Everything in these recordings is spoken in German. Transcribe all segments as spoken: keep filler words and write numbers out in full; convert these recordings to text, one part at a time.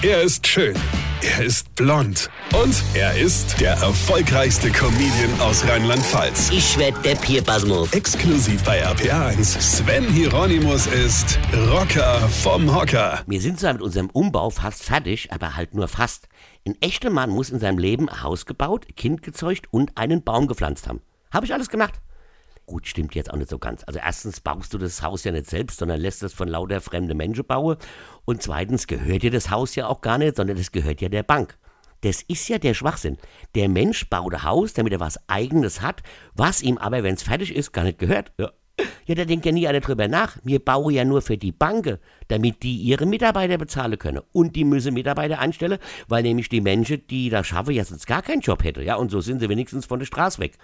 Er ist schön. Er ist blond. Und er ist der erfolgreichste Comedian aus Rheinland-Pfalz. Ich werd Depp hier, Basmov. Exklusiv bei R P R eins. Sven Hieronymus ist Rocker vom Hocker. Wir sind zwar mit unserem Umbau fast fertig, aber halt nur fast. Ein echter Mann muss in seinem Leben ein Haus gebaut, Kind gezeugt und einen Baum gepflanzt haben. Habe ich alles gemacht. Gut, stimmt jetzt auch nicht so ganz. Also erstens baust du das Haus ja nicht selbst, sondern lässt es von lauter fremden Menschen bauen. Und zweitens gehört dir das Haus ja auch gar nicht, sondern das gehört ja der Bank. Das ist ja der Schwachsinn. Der Mensch baut ein Haus, damit er was Eigenes hat, was ihm aber, wenn es fertig ist, gar nicht gehört. Ja, ja, da denkt ja nie einer drüber nach. Wir bauen ja nur für die Banken, damit die ihre Mitarbeiter bezahlen können. Und die müssen Mitarbeiter einstellen, weil nämlich die Menschen, die das schaffen, ja sonst gar keinen Job hätten. Ja, und so sind sie wenigstens von der Straße weg.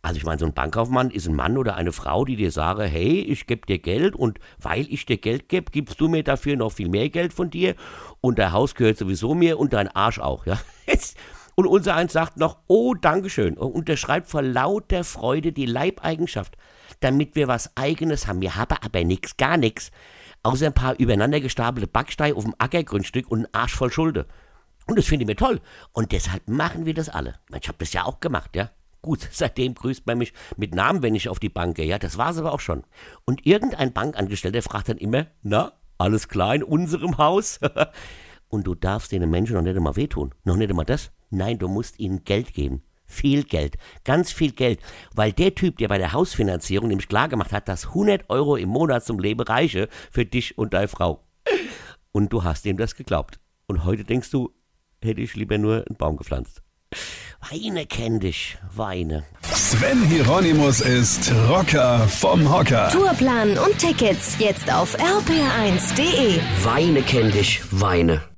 Also ich meine, so ein Bankkaufmann ist ein Mann oder eine Frau, die dir sagen, hey, ich gebe dir Geld und weil ich dir Geld gebe, gibst du mir dafür noch viel mehr Geld von dir und dein Haus gehört sowieso mir und dein Arsch auch. Ja? Und unser eins sagt noch, oh, Dankeschön, und unterschreibt vor lauter Freude die Leibeigenschaft, damit wir was Eigenes haben. Wir haben aber nichts, gar nichts, außer ein paar übereinander gestapelte Backsteine auf dem Ackergrundstück und einen Arsch voll Schulden. Und das finde ich mir toll. Und deshalb machen wir das alle. Ich habe das ja auch gemacht, ja. Gut, seitdem grüßt man mich mit Namen, wenn ich auf die Bank gehe. Ja, das war's aber auch schon. Und irgendein Bankangestellter fragt dann immer, na, alles klar in unserem Haus? Und du darfst den Menschen noch nicht einmal wehtun. Noch nicht einmal das. Nein, du musst ihnen Geld geben. Viel Geld. Ganz viel Geld. Weil der Typ, der bei der Hausfinanzierung nämlich klargemacht hat, dass hundert Euro im Monat zum Leben reiche für dich und deine Frau. Und du hast ihm das geglaubt. Und heute denkst du, hätte ich lieber nur einen Baum gepflanzt. Weine kenn dich, weine. Sven Hieronymus ist Rocker vom Hocker. Tourplan und Tickets jetzt auf r p r eins punkt d e. Weine kenn dich, weine.